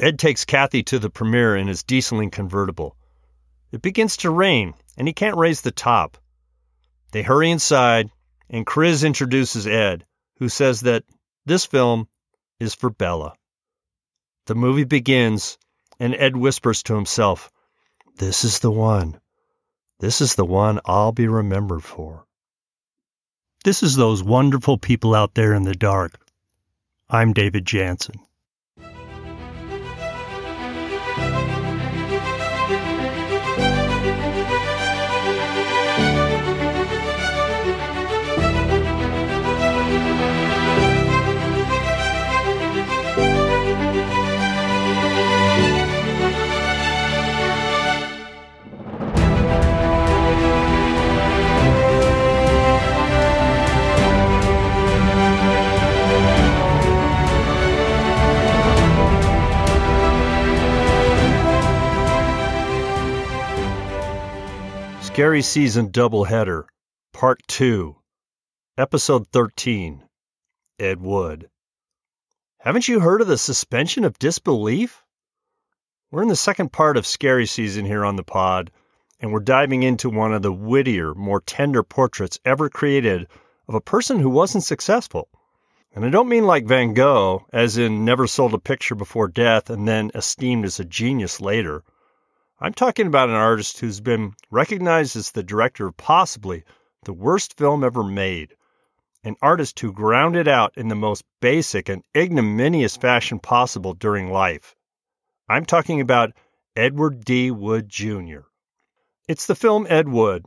Ed takes Kathy to the premiere in his dieseling convertible. It begins to rain, and he can't raise the top. They hurry inside, and Chris introduces Ed, who says that this film is for Bela. The movie begins, and Ed whispers to himself, "This is the one. This is the one I'll be remembered for." This is Those Wonderful People Out There in the Dark. I'm David Jansen. Scary Season Doubleheader, Part 2, Episode 13, Ed Wood. Haven't you heard of the suspension of disbelief? We're in the second part of Scary Season here on the pod, and we're diving into one of the wittier, more tender portraits ever created of a person who wasn't successful. And I don't mean like Van Gogh, as in never sold a picture before death and then esteemed as a genius later. I'm talking about an artist who's been recognized as the director of possibly the worst film ever made, an artist who ground it out in the most basic and ignominious fashion possible during life. I'm talking about Edward D. Wood Jr. It's the film Ed Wood,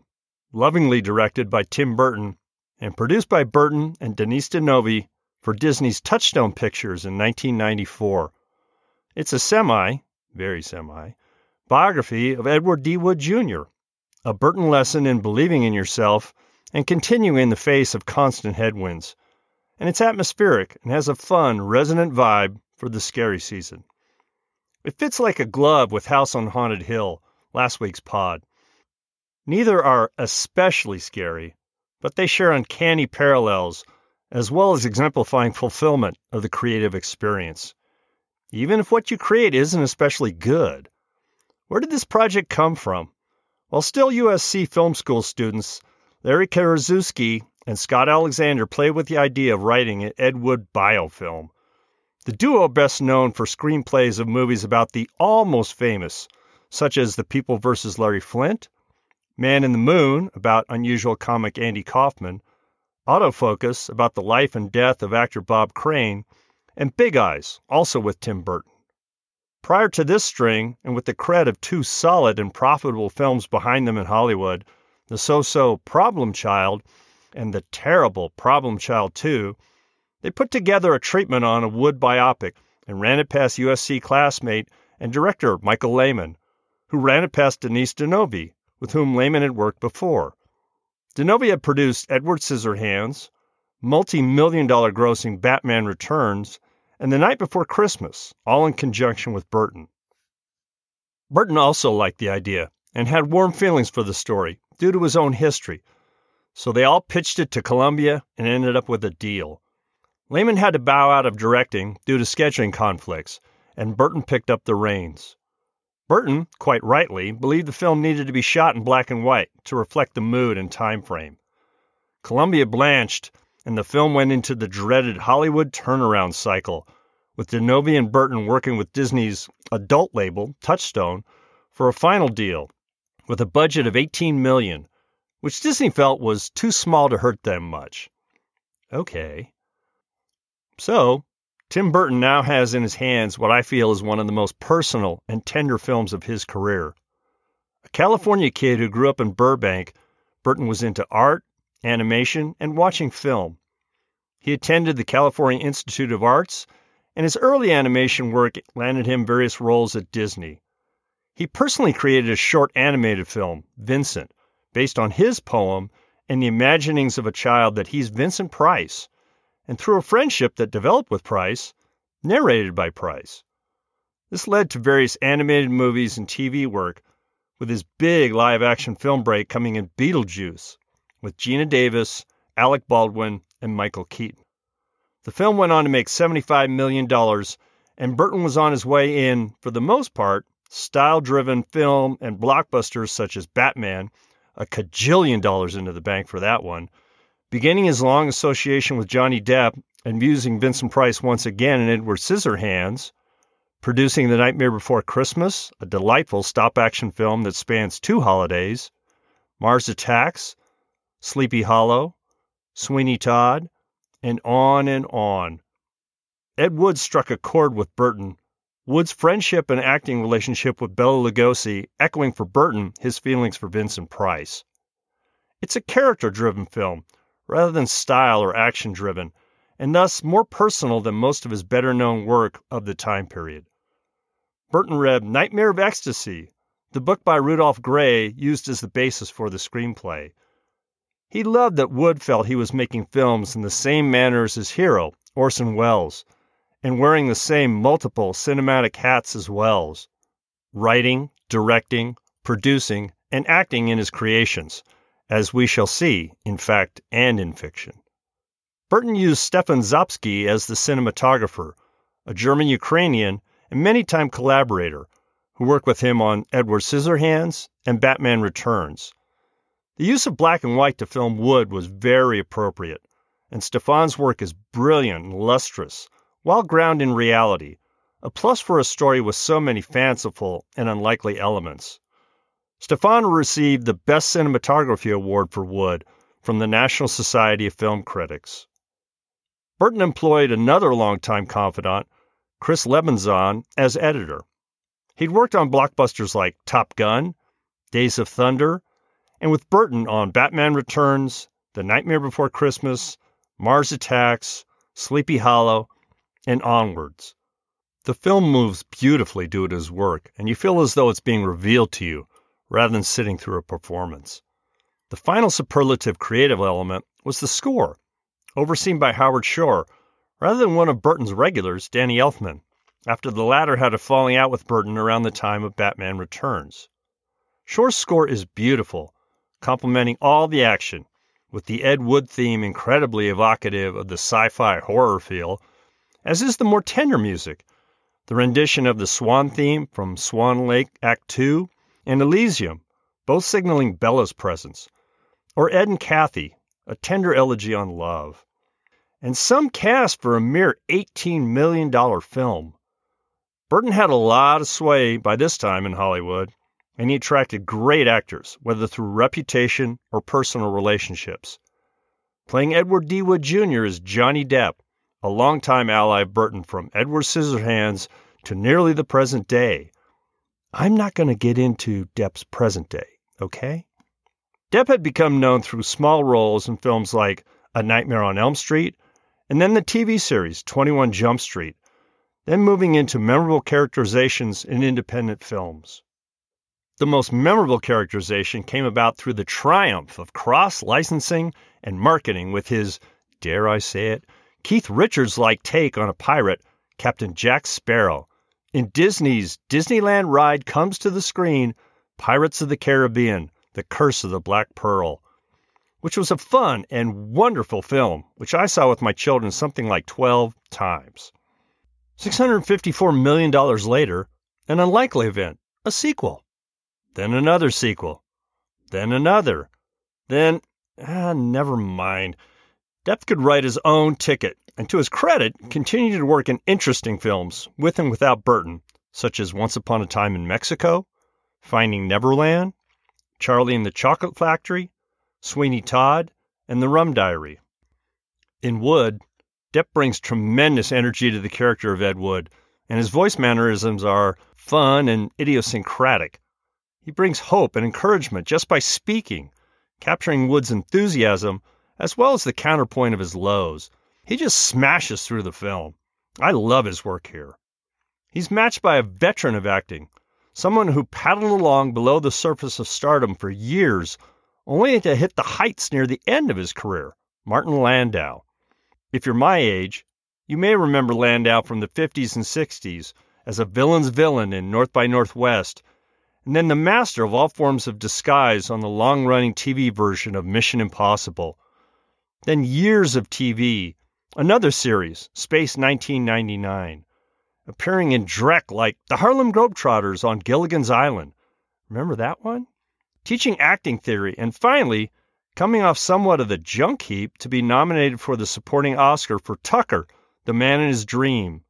lovingly directed by Tim Burton and produced by Burton and Denise Di Novi for Disney's Touchstone Pictures in 1994. It's a very semi, biography of Edward D. Wood Jr., a Burton lesson in believing in yourself and continuing in the face of constant headwinds. And it's atmospheric and has a fun, resonant vibe for the Scary Season. It fits like a glove with House on Haunted Hill, last week's pod. Neither are especially scary, but they share uncanny parallels, as well as exemplifying fulfillment of the creative experience, even if what you create isn't especially good. Where did this project come from? While still USC film school students, Larry Karaszewski and Scott Alexander played with the idea of writing an Ed Wood biofilm. The duo best known for screenplays of movies about the almost famous, such as The People vs. Larry Flint, Man in the Moon, about unusual comic Andy Kaufman, Autofocus, about the life and death of actor Bob Crane, and Big Eyes, also with Tim Burton. Prior to this string, and with the cred of two solid and profitable films behind them in Hollywood, the so-so Problem Child and the terrible Problem Child 2, they put together a treatment on a Wood biopic and ran it past USC classmate and director Michael Lehman, who ran it past Denise Di Novi, with whom Lehman had worked before. Di Novi had produced Edward Scissorhands, multi-million-dollar grossing Batman Returns, and The Night Before Christmas, all in conjunction with Burton. Burton also liked the idea and had warm feelings for the story due to his own history, so they all pitched it to Columbia and ended up with a deal. Lehman had to bow out of directing due to scheduling conflicts, and Burton picked up the reins. Burton, quite rightly, believed the film needed to be shot in black and white to reflect the mood and time frame. Columbia blanched, and the film went into the dreaded Hollywood turnaround cycle, with Di Novi and Burton working with Disney's adult label, Touchstone, for a final deal, with a budget of $18 million, which Disney felt was too small to hurt them much. Okay. So, Tim Burton now has in his hands what I feel is one of the most personal and tender films of his career. A California kid who grew up in Burbank, Burton was into art, animation, and watching film. He attended the California Institute of Arts, and his early animation work landed him various roles at Disney. He personally created a short animated film, Vincent, based on his poem and the imaginings of a child that he's Vincent Price, and through a friendship that developed with Price, narrated by Price. This led to various animated movies and TV work, with his big live-action film break coming in Beetlejuice, with Gina Davis, Alec Baldwin, and Michael Keaton. The film went on to make $75 million and Burton was on his way in, for the most part, style-driven film and blockbusters such as Batman, a cajillion dollars into the bank for that one, beginning his long association with Johnny Depp and using Vincent Price once again in Edward Scissorhands, producing The Nightmare Before Christmas, a delightful stop-action film that spans two holidays, Mars Attacks, Sleepy Hollow, Sweeney Todd, and on and on. Ed Wood struck a chord with Burton, Wood's friendship and acting relationship with Bela Lugosi echoing for Burton his feelings for Vincent Price. It's a character-driven film, rather than style or action-driven, and thus more personal than most of his better-known work of the time period. Burton read Nightmare of Ecstasy, the book by Rudolph Gray used as the basis for the screenplay. He loved that Wood felt he was making films in the same manner as his hero, Orson Welles, and wearing the same multiple cinematic hats as Welles, writing, directing, producing, and acting in his creations, as we shall see in fact and in fiction. Burton used Stefan Czapsky as the cinematographer, a German-Ukrainian and many-time collaborator, who worked with him on Edward Scissorhands and Batman Returns. The use of black and white to film Wood was very appropriate, and Stefan's work is brilliant and lustrous, while grounded in reality, a plus for a story with so many fanciful and unlikely elements. Stefan received the Best Cinematography Award for Wood from the National Society of Film Critics. Burton employed another longtime confidant, Chris Levenson, as editor. He'd worked on blockbusters like Top Gun, Days of Thunder, and with Burton on Batman Returns, The Nightmare Before Christmas, Mars Attacks, Sleepy Hollow, and onwards. The film moves beautifully due to his work, and you feel as though it's being revealed to you, rather than sitting through a performance. The final superlative creative element was the score, overseen by Howard Shore, rather than one of Burton's regulars, Danny Elfman, after the latter had a falling out with Burton around the time of Batman Returns. Shore's score is beautiful, complementing all the action, with the Ed Wood theme incredibly evocative of the sci-fi horror feel, as is the more tender music, the rendition of the Swan theme from Swan Lake Act 2 and Elysium, both signaling Bella's presence, or Ed and Kathy, a tender elegy on love, and some cast for a mere $18 million film. Burton had a lot of sway by this time in Hollywood, and he attracted great actors, whether through reputation or personal relationships. Playing Edward D. Wood Jr. is Johnny Depp, a longtime ally of Burton from Edward Scissorhands to nearly the present day. I'm not going to get into Depp's present day, okay? Depp had become known through small roles in films like A Nightmare on Elm Street, and then the TV series 21 Jump Street, then moving into memorable characterizations in independent films. The most memorable characterization came about through the triumph of cross-licensing and marketing with his, dare I say it, Keith Richards-like take on a pirate, Captain Jack Sparrow, in Disney's Disneyland ride comes to the screen, Pirates of the Caribbean, The Curse of the Black Pearl, which was a fun and wonderful film, which I saw with my children something like 12 times. $654 million later, an unlikely event, a sequel. Then another sequel, then another, then, never mind. Depp could write his own ticket, and to his credit, continued to work in interesting films, with and without Burton, such as Once Upon a Time in Mexico, Finding Neverland, Charlie and the Chocolate Factory, Sweeney Todd, and The Rum Diary. In Wood, Depp brings tremendous energy to the character of Ed Wood, and his voice mannerisms are fun and idiosyncratic. He brings hope and encouragement just by speaking, capturing Wood's enthusiasm as well as the counterpoint of his lows. He just smashes through the film. I love his work here. He's matched by a veteran of acting, someone who paddled along below the surface of stardom for years, only to hit the heights near the end of his career, Martin Landau. If you're my age, you may remember Landau from the 50s and 60s as a villain's villain in North by Northwest, and then the master of all forms of disguise on the long-running TV version of Mission Impossible. Then years of TV, another series, Space 1999, appearing in dreck like the Harlem Globetrotters on Gilligan's Island. Remember that one? Teaching acting theory, and finally, coming off somewhat of the junk heap to be nominated for the supporting Oscar for Tucker, The Man in His Dream,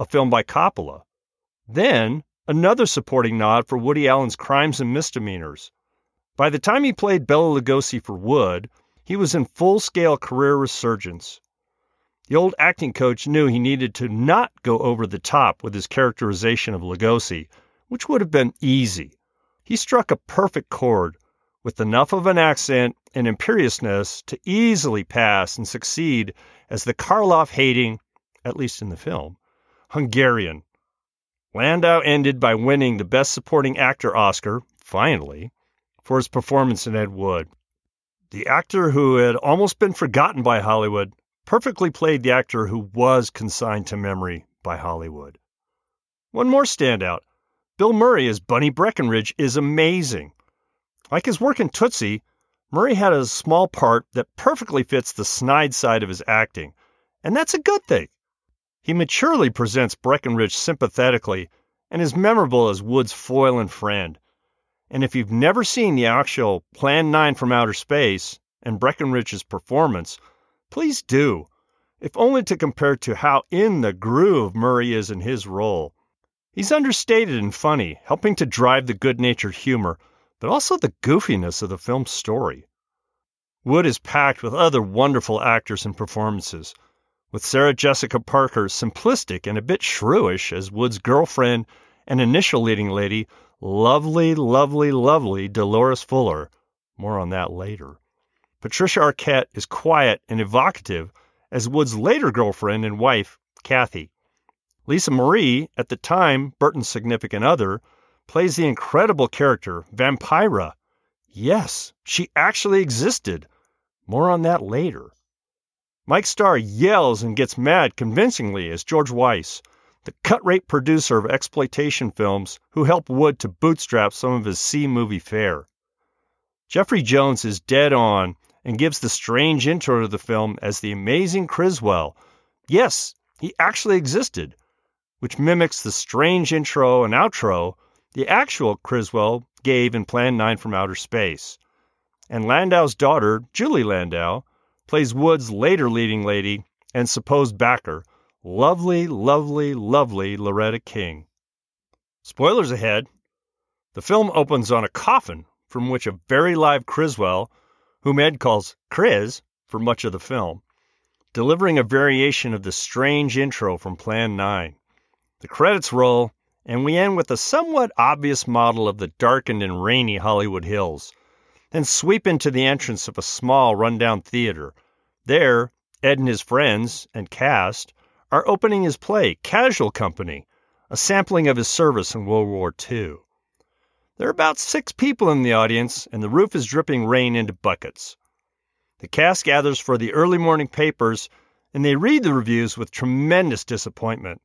a film by Coppola. Then, another supporting nod for Woody Allen's Crimes and Misdemeanors. By the time he played Bela Lugosi for Wood, he was in full-scale career resurgence. The old acting coach knew he needed to not go over the top with his characterization of Lugosi, which would have been easy. He struck a perfect chord, with enough of an accent and imperiousness to easily pass and succeed as the Karloff-hating, at least in the film, Hungarian. Landau ended by winning the Best Supporting Actor Oscar, finally, for his performance in Ed Wood. The actor who had almost been forgotten by Hollywood perfectly played the actor who was consigned to memory by Hollywood. One more standout, Bill Murray as Bunny Breckenridge, is amazing. Like his work in Tootsie, Murray had a small part that perfectly fits the snide side of his acting, and that's a good thing. He maturely presents Breckenridge sympathetically and is memorable as Wood's foil and friend. And if you've never seen the actual Plan 9 from Outer Space and Breckenridge's performance, please do, if only to compare to how in the groove Murray is in his role. He's understated and funny, helping to drive the good-natured humor, but also the goofiness of the film's story. Wood is packed with other wonderful actors and performances, with Sarah Jessica Parker simplistic and a bit shrewish as Wood's girlfriend and initial leading lady, lovely Dolores Fuller. More on that later. Patricia Arquette is quiet and evocative as Wood's later girlfriend and wife, Kathy. Lisa Marie, at the time Burton's significant other, plays the incredible character, Vampira. Yes, she actually existed. More on that later. Mike Starr yells and gets mad convincingly as George Weiss, the cut-rate producer of exploitation films who helped Wood to bootstrap some of his C-movie fare. Jeffrey Jones is dead on and gives the strange intro to the film as the amazing Criswell. Yes, he actually existed, which mimics the strange intro and outro the actual Criswell gave in Plan 9 from Outer Space. And Landau's daughter, Julie Landau, plays Wood's later leading lady and supposed backer, lovely Loretta King. Spoilers ahead. The film opens on a coffin from which a very live Criswell, whom Ed calls Chris for much of the film, delivering a variation of the strange intro from Plan 9. The credits roll, and we end with a somewhat obvious model of the darkened and rainy Hollywood Hills, then sweep into the entrance of a small, rundown theater. There, Ed and his friends, and cast, are opening his play, Casual Company, a sampling of his service in World War II. There are about 6 people in the audience, and the roof is dripping rain into buckets. The cast gathers for the early morning papers, and they read the reviews with tremendous disappointment.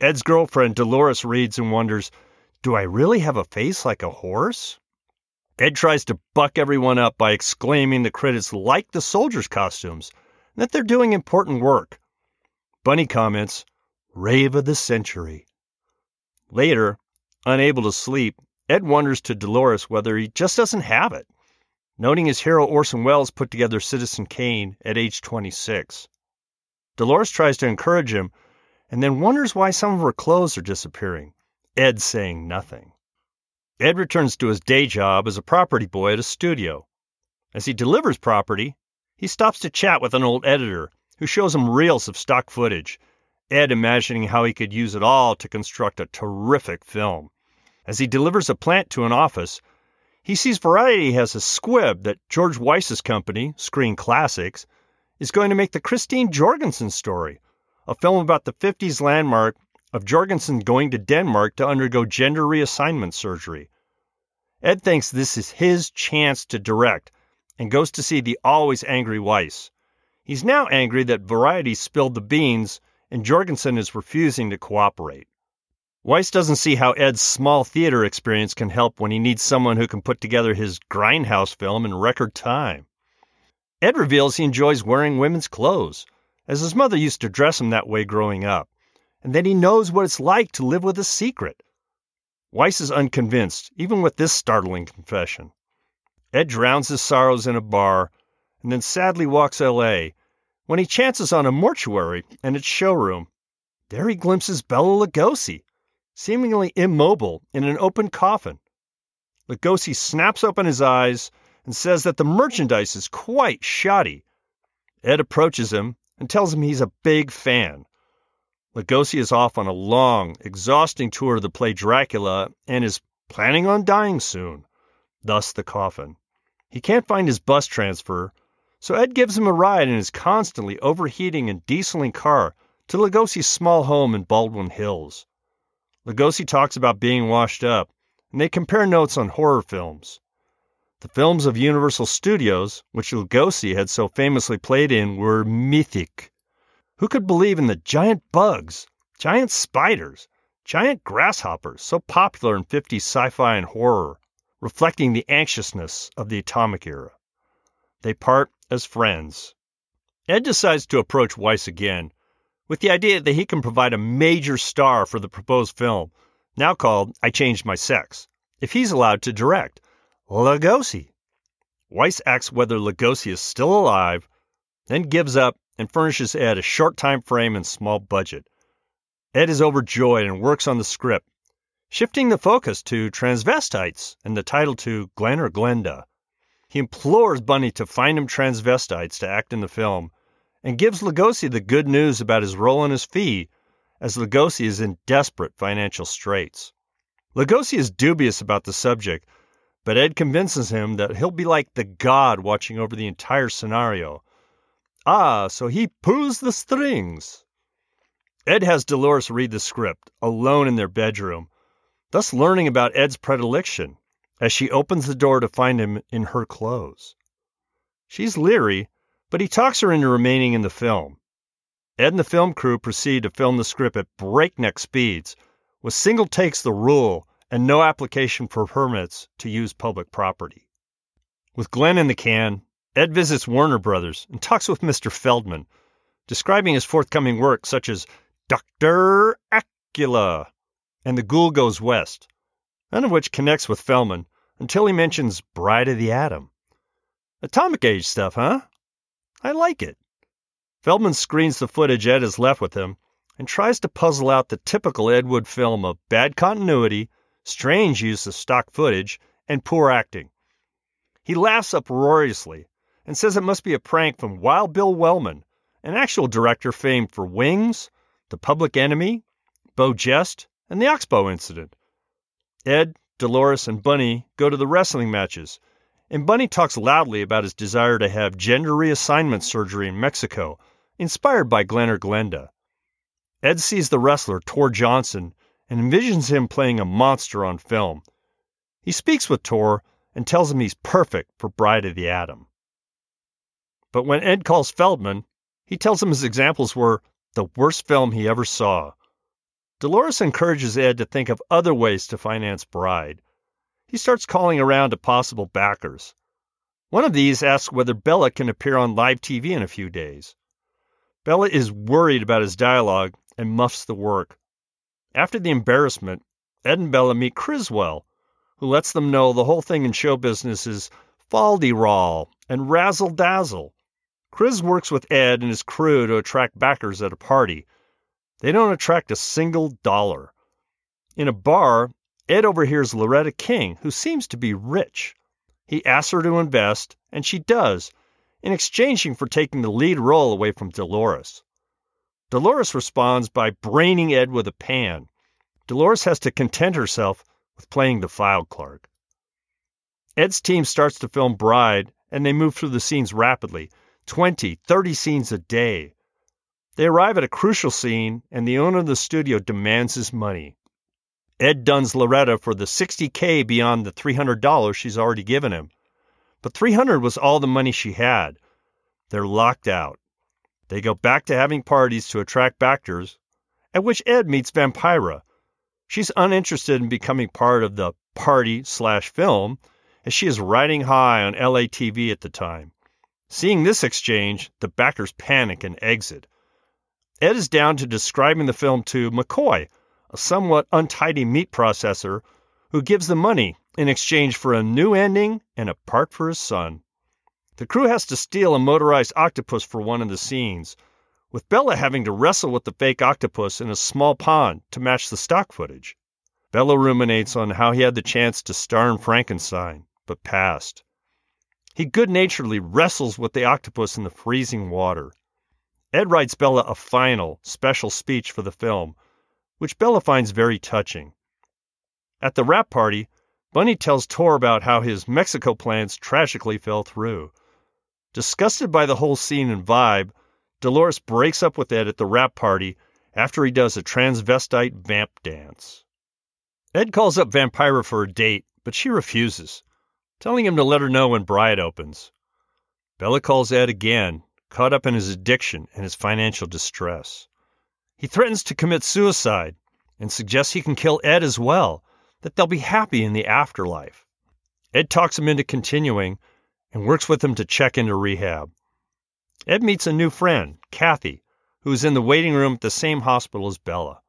Ed's girlfriend, Dolores, reads and wonders, "Do I really have a face like a horse?" Ed tries to buck everyone up by exclaiming the critics like the soldiers' costumes and that they're doing important work. Bunny comments, "Rave of the century." Later, unable to sleep, Ed wonders to Dolores whether he just doesn't have it, noting his hero Orson Welles put together Citizen Kane at age 26. Dolores tries to encourage him, and then wonders why some of her clothes are disappearing, Ed saying nothing. Ed returns to his day job as a property boy at a studio. As he delivers property, he stops to chat with an old editor who shows him reels of stock footage, Ed imagining how he could use it all to construct a terrific film. As he delivers a plant to an office, he sees Variety has a squib that George Weiss's company, Screen Classics, is going to make the Christine Jorgensen story, a film about the 50s landmark of Jorgensen going to Denmark to undergo gender reassignment surgery. Ed thinks this is his chance to direct and goes to see the always angry Weiss. He's now angry that Variety spilled the beans and Jorgensen is refusing to cooperate. Weiss doesn't see how Ed's small theater experience can help when he needs someone who can put together his grindhouse film in record time. Ed reveals he enjoys wearing women's clothes, as his mother used to dress him that way growing up, and that he knows what it's like to live with a secret. Weiss is unconvinced, even with this startling confession. Ed drowns his sorrows in a bar, and then sadly walks L.A. when he chances on a mortuary and its showroom. There he glimpses Bela Lugosi, seemingly immobile in an open coffin. Lugosi snaps open his eyes and says that the merchandise is quite shoddy. Ed approaches him and tells him he's a big fan. Lugosi is off on a long, exhausting tour of the play Dracula and is planning on dying soon, thus the coffin. He can't find his bus transfer, so Ed gives him a ride in his constantly overheating and dieseling car to Lugosi's small home in Baldwin Hills. Lugosi talks about being washed up, and they compare notes on horror films. The films of Universal Studios, which Lugosi had so famously played in, were mythic. Who could believe in the giant bugs, giant spiders, giant grasshoppers so popular in 50s sci-fi and horror, reflecting the anxiousness of the atomic era? They part as friends. Ed decides to approach Weiss again, with the idea that he can provide a major star for the proposed film, now called I Changed My Sex, if he's allowed to direct Lugosi. Weiss asks whether Lugosi is still alive, then gives up and furnishes Ed a short time frame and small budget. Ed is overjoyed and works on the script, shifting the focus to transvestites and the title to Glen or Glenda. He implores Bunny to find him transvestites to act in the film, and gives Lugosi the good news about his role and his fee, as Lugosi is in desperate financial straits. Lugosi is dubious about the subject, but Ed convinces him that he'll be like the god watching over the entire scenario. Ah, so he pulls the strings. Ed has Dolores read the script, alone in their bedroom, thus learning about Ed's predilection, as she opens the door to find him in her clothes. She's leery, but he talks her into remaining in the film. Ed and the film crew proceed to film the script at breakneck speeds, with single takes the rule and no application for permits to use public property. With Glenn in the can, Ed visits Warner Brothers and talks with Mr. Feldman, describing his forthcoming work such as Dr. Acula and The Ghoul Goes West, none of which connects with Feldman until he mentions Bride of the Atom. Atomic age stuff, huh? I like it. Feldman screens the footage Ed has left with him and tries to puzzle out the typical Ed Wood film of bad continuity, strange use of stock footage, and poor acting. He laughs uproariously and says it must be a prank from Wild Bill Wellman, an actual director famed for Wings, The Public Enemy, Beau Jest, and the Oxbow Incident. Ed, Dolores, and Bunny go to the wrestling matches, and Bunny talks loudly about his desire to have gender reassignment surgery in Mexico, inspired by Glen or Glenda. Ed sees the wrestler Tor Johnson and envisions him playing a monster on film. He speaks with Tor and tells him he's perfect for Bride of the Atom. But when Ed calls Feldman, he tells him his examples were the worst film he ever saw. Dolores encourages Ed to think of other ways to finance Bride. He starts calling around to possible backers. One of these asks whether Bela can appear on live TV in a few days. Bela is worried about his dialogue and muffs the work. After the embarrassment, Ed and Bela meet Criswell, who lets them know the whole thing in show business is faldy-rawl and razzle-dazzle. Cris works with Ed and his crew to attract backers at a party. They don't attract a single dollar. In a bar, Ed overhears Loretta King, who seems to be rich. He asks her to invest, and she does, in exchanging for taking the lead role away from Dolores. Dolores responds by braining Ed with a pan. Dolores has to content herself with playing the file clerk. Ed's team starts to film Bride, and they move through the scenes rapidly, 20, 30 scenes a day. They arrive at a crucial scene, and the owner of the studio demands his money. Ed duns Loretta for the $60,000 beyond the $300 she's already given him. But $300 was all the money she had. They're locked out. They go back to having parties to attract backers, at which Ed meets Vampira. She's uninterested in becoming part of the party/film, as she is riding high on LA TV at the time. Seeing this exchange, the backers panic and exit. Ed is down to describing the film to McCoy, a somewhat untidy meat processor, who gives the money in exchange for a new ending and a part for his son. The crew has to steal a motorized octopus for one of the scenes, with Bela having to wrestle with the fake octopus in a small pond to match the stock footage. Bela ruminates on how he had the chance to star in Frankenstein, but passed. He good-naturedly wrestles with the octopus in the freezing water. Ed writes Bela a final, special speech for the film, which Bela finds very touching. At the wrap party, Bunny tells Tor about how his Mexico plans tragically fell through. Disgusted by the whole scene and vibe, Dolores breaks up with Ed at the wrap party after he does a transvestite vamp dance. Ed calls up Vampira for a date, but she refuses, telling him to let her know when Bride opens. Bela calls Ed again, caught up in his addiction and his financial distress. He threatens to commit suicide and suggests he can kill Ed as well, that they'll be happy in the afterlife. Ed talks him into continuing and works with him to check into rehab. Ed meets a new friend, Kathy, who is in the waiting room at the same hospital as Bela.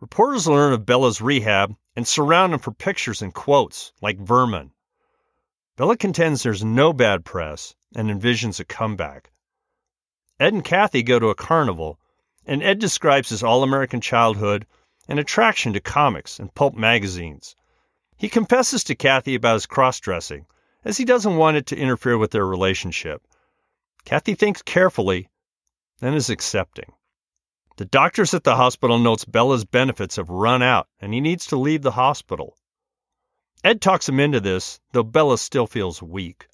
Reporters learn of Bella's rehab and surround him for pictures and quotes, like vermin. Bela contends there's no bad press and envisions a comeback. Ed and Kathy go to a carnival, and Ed describes his all-American childhood and attraction to comics and pulp magazines. He confesses to Kathy about his cross-dressing, as he doesn't want it to interfere with their relationship. Kathy thinks carefully, then is accepting. The doctors at the hospital notes Bella's benefits have run out, and he needs to leave the hospital. Ed talks him into this, though Bela still feels weak.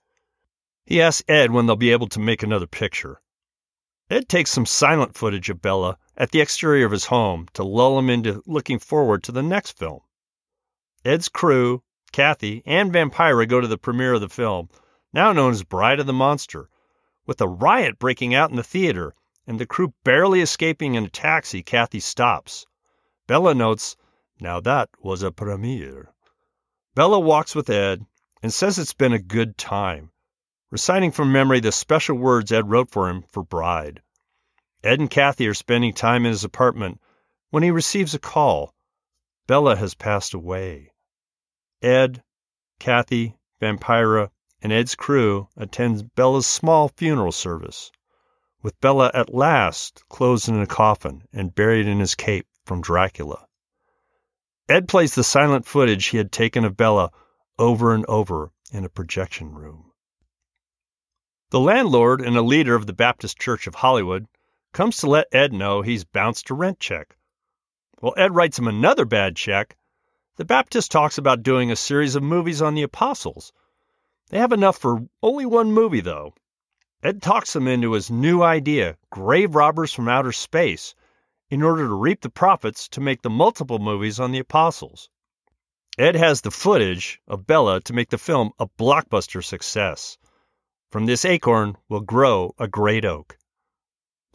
He asks Ed when they'll be able to make another picture. Ed takes some silent footage of Bela at the exterior of his home to lull him into looking forward to the next film. Ed's crew, Kathy, and Vampira go to the premiere of the film, now known as Bride of the Monster, with a riot breaking out in the theater, and the crew barely escaping in a taxi, Kathy stops. Bela notes, "Now that was a premiere." Bela walks with Ed and says it's been a good time, reciting from memory the special words Ed wrote for him for Bride. Ed and Kathy are spending time in his apartment when he receives a call. Bela has passed away. Ed, Kathy, Vampira, and Ed's crew attends Bella's small funeral service, with Bela at last closed in a coffin and buried in his cape from Dracula. Ed plays the silent footage he had taken of Bela over and over in a projection room. The landlord and a leader of the Baptist Church of Hollywood comes to let Ed know he's bounced a rent check. While Ed writes him another bad check, the Baptist talks about doing a series of movies on the apostles. They have enough for only one movie, though. Ed talks him into his new idea, Grave Robbers from Outer Space, in order to reap the profits to make the multiple movies on the apostles. Ed has the footage of Bela to make the film a blockbuster success. From this acorn will grow a great oak.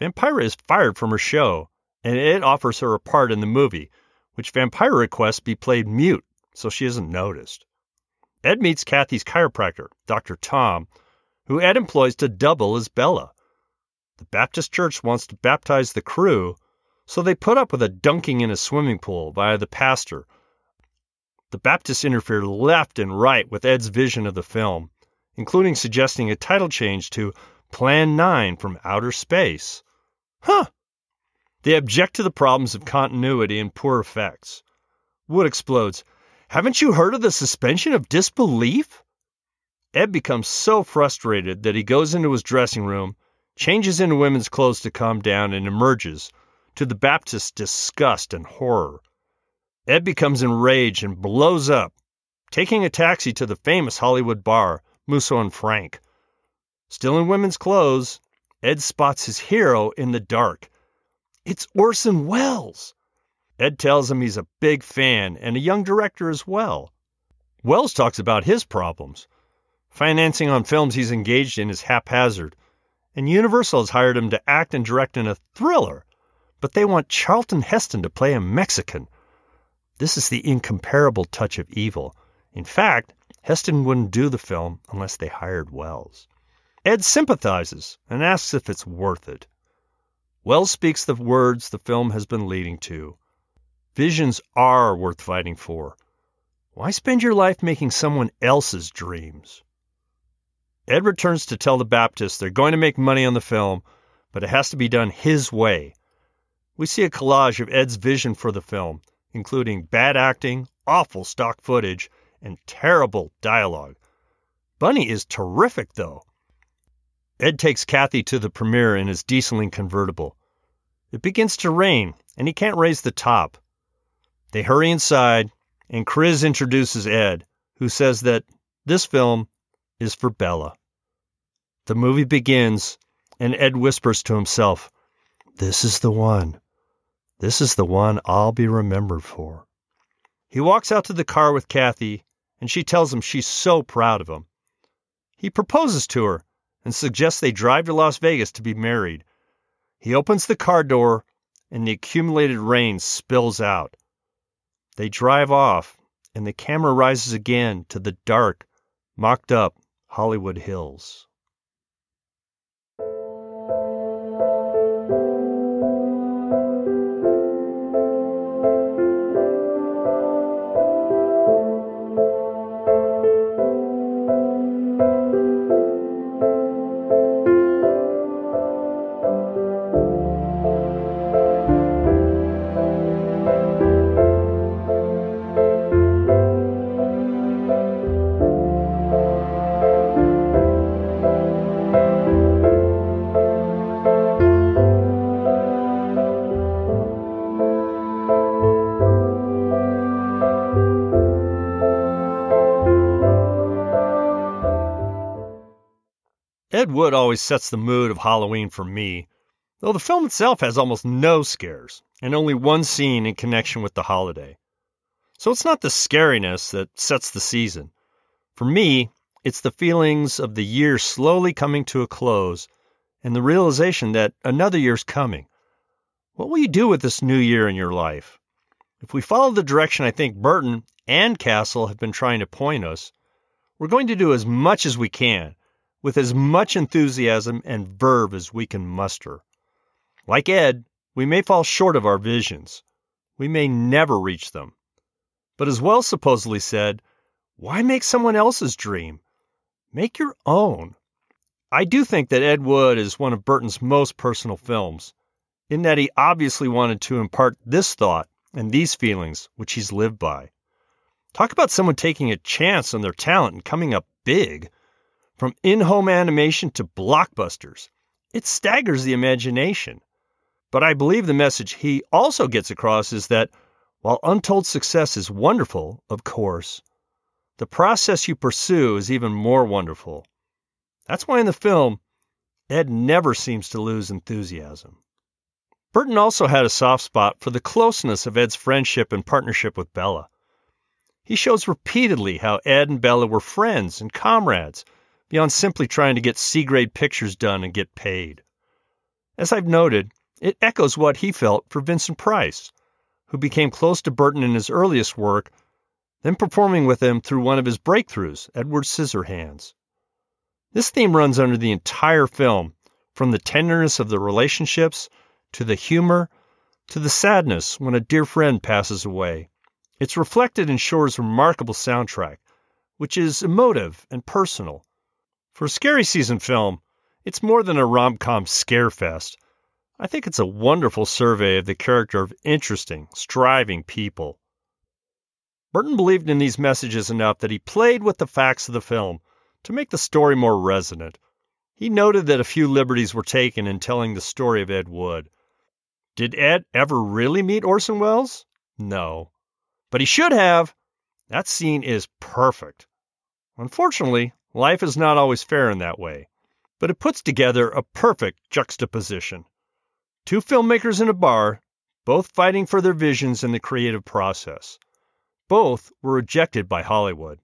Vampira is fired from her show, and Ed offers her a part in the movie, which Vampira requests be played mute so she isn't noticed. Ed meets Kathy's chiropractor, Dr. Tom, who Ed employs to double as Bela. The Baptist Church wants to baptize the crew, so they put up with a dunking in a swimming pool via the pastor. The Baptists interfere left and right with Ed's vision of the film, including suggesting a title change to Plan 9 from Outer Space. They object to the problems of continuity and poor effects. Wood explodes, "Haven't you heard of the suspension of disbelief?" Ed becomes so frustrated that he goes into his dressing room, changes into women's clothes to calm down, and emerges, to the Baptist's disgust and horror. Ed becomes enraged and blows up, taking a taxi to the famous Hollywood bar, Musso and Frank. Still in women's clothes, Ed spots his hero in the dark. It's Orson Welles! Ed tells him he's a big fan and a young director as well. Welles talks about his problems. Financing on films he's engaged in is haphazard, and Universal has hired him to act and direct in a thriller, but they want Charlton Heston to play a Mexican. This is the incomparable touch of evil. In fact, Heston wouldn't do the film unless they hired Welles. Ed sympathizes and asks if it's worth it. Wells speaks the words the film has been leading to. Visions are worth fighting for. Why spend your life making someone else's dreams? Ed returns to tell the Baptists they're going to make money on the film, but it has to be done his way. We see a collage of Ed's vision for the film, including bad acting, awful stock footage, and terrible dialogue. Bunny is terrific, though. Ed takes Kathy to the premiere in his dieseling convertible. It begins to rain, and he can't raise the top. They hurry inside, and Chris introduces Ed, who says that this film is for Bela. The movie begins, and Ed whispers to himself, "This is the one. This is the one I'll be remembered for." He walks out to the car with Kathy, and she tells him she's so proud of him. He proposes to her and suggests they drive to Las Vegas to be married. He opens the car door, and the accumulated rain spills out. They drive off, and the camera rises again to the dark, mocked-up Hollywood Hills. Ed Wood always sets the mood of Halloween for me, though the film itself has almost no scares, and only one scene in connection with the holiday. So it's not the scariness that sets the season. For me, it's the feelings of the year slowly coming to a close, and the realization that another year's coming. What will you do with this new year in your life? If we follow the direction I think Burton and Castle have been trying to point us, we're going to do as much as we can, with as much enthusiasm and verve as we can muster. Like Ed, we may fall short of our visions. We may never reach them. But as Wells supposedly said, why make someone else's dream? Make your own. I do think that Ed Wood is one of Burton's most personal films, in that he obviously wanted to impart this thought and these feelings, which he's lived by. Talk about someone taking a chance on their talent and coming up big. From in-home animation to blockbusters, it staggers the imagination. But I believe the message he also gets across is that, while untold success is wonderful, of course, the process you pursue is even more wonderful. That's why in the film, Ed never seems to lose enthusiasm. Burton also had a soft spot for the closeness of Ed's friendship and partnership with Bela. He shows repeatedly how Ed and Bela were friends and comrades, beyond simply trying to get C-grade pictures done and get paid. As I've noted, it echoes what he felt for Vincent Price, who became close to Burton in his earliest work, then performing with him through one of his breakthroughs, Edward Scissorhands. This theme runs under the entire film, from the tenderness of the relationships, to the humor, to the sadness when a dear friend passes away. It's reflected in Shore's remarkable soundtrack, which is emotive and personal. For a scary season film, it's more than a rom-com scare fest. I think it's a wonderful survey of the character of interesting, striving people. Burton believed in these messages enough that he played with the facts of the film to make the story more resonant. He noted that a few liberties were taken in telling the story of Ed Wood. Did Ed ever really meet Orson Welles? No. But he should have. That scene is perfect. Unfortunately, life is not always fair in that way, but it puts together a perfect juxtaposition. Two filmmakers in a bar, both fighting for their visions in the creative process. Both were rejected by Hollywood.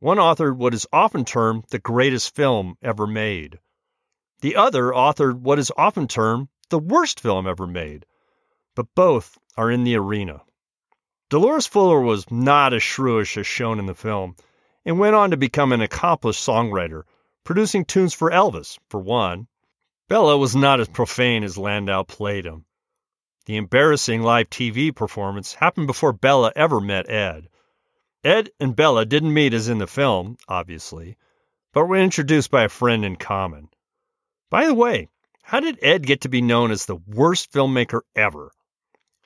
One authored what is often termed the greatest film ever made. The other authored what is often termed the worst film ever made. But both are in the arena. Dolores Fuller was not as shrewish as shown in the film, and went on to become an accomplished songwriter, producing tunes for Elvis, for one, Bela was not as profane as Landau played him. The embarrassing live TV performance happened before Bela ever met Ed. Ed and Bela didn't meet as in the film, obviously, but were introduced by a friend in common. By the way, how did Ed get to be known as the worst filmmaker ever?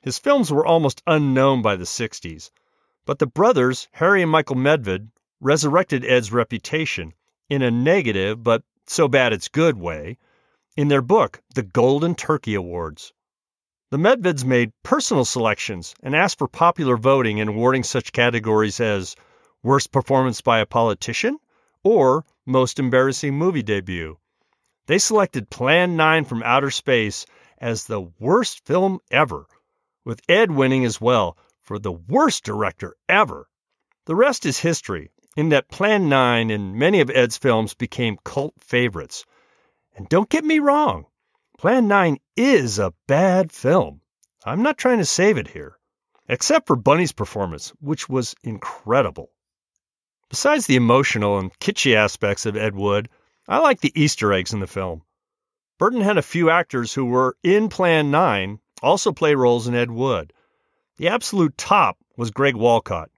His films were almost unknown by the 60s, but the brothers, Harry and Michael Medved, resurrected Ed's reputation in a negative but so bad it's good way in their book, The Golden Turkey Awards. The Medveds made personal selections and asked for popular voting in awarding such categories as Worst Performance by a Politician or Most Embarrassing Movie Debut. They selected Plan 9 from Outer Space as the worst film ever, with Ed winning as well for the worst director ever. The rest is history, in that Plan 9 and many of Ed's films became cult favorites. And don't get me wrong, Plan 9 is a bad film. I'm not trying to save it here, except for Bunny's performance, which was incredible. Besides the emotional and kitschy aspects of Ed Wood, I like the Easter eggs in the film. Burton had a few actors who were in Plan 9 also play roles in Ed Wood. The absolute top was Greg Walcott,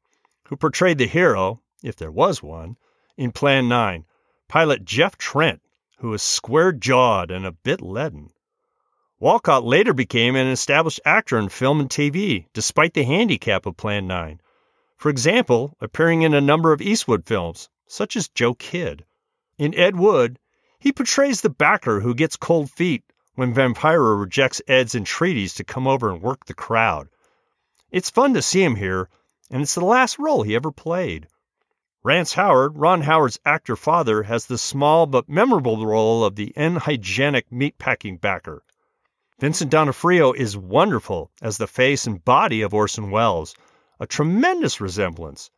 who portrayed the hero, if there was one, in Plan 9, pilot Jeff Trent, who was square-jawed and a bit leaden. Walcott later became an established actor in film and TV, despite the handicap of Plan 9, for example, appearing in a number of Eastwood films, such as Joe Kidd. In Ed Wood, he portrays the backer who gets cold feet when Vampira rejects Ed's entreaties to come over and work the crowd. It's fun to see him here, and it's the last role he ever played. Rance Howard, Ron Howard's actor father, has the small but memorable role of the unhygienic meatpacking backer. Vincent D'Onofrio is wonderful as the face and body of Orson Welles, a tremendous resemblance.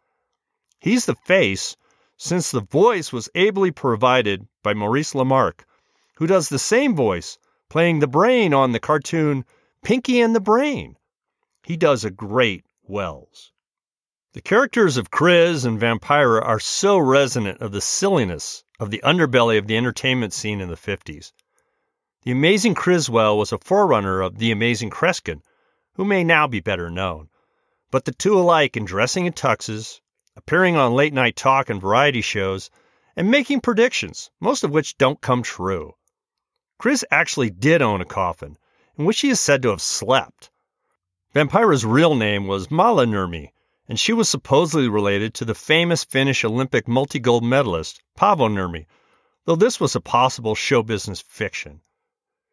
He's the face, since the voice was ably provided by Maurice LaMarck, who does the same voice, playing the brain on the cartoon Pinky and the Brain. He does a great Welles. The characters of Cris and Vampira are so resonant of the silliness of the underbelly of the entertainment scene in the 50s. The amazing Criswell was a forerunner of the amazing Kreskin, who may now be better known. But the two alike in dressing in tuxes, appearing on late-night talk and variety shows, and making predictions, most of which don't come true. Cris actually did own a coffin, in which he is said to have slept. Vampira's real name was Mala Nurmi, and she was supposedly related to the famous Finnish Olympic multi-gold medalist, Paavo Nurmi, though this was a possible show business fiction.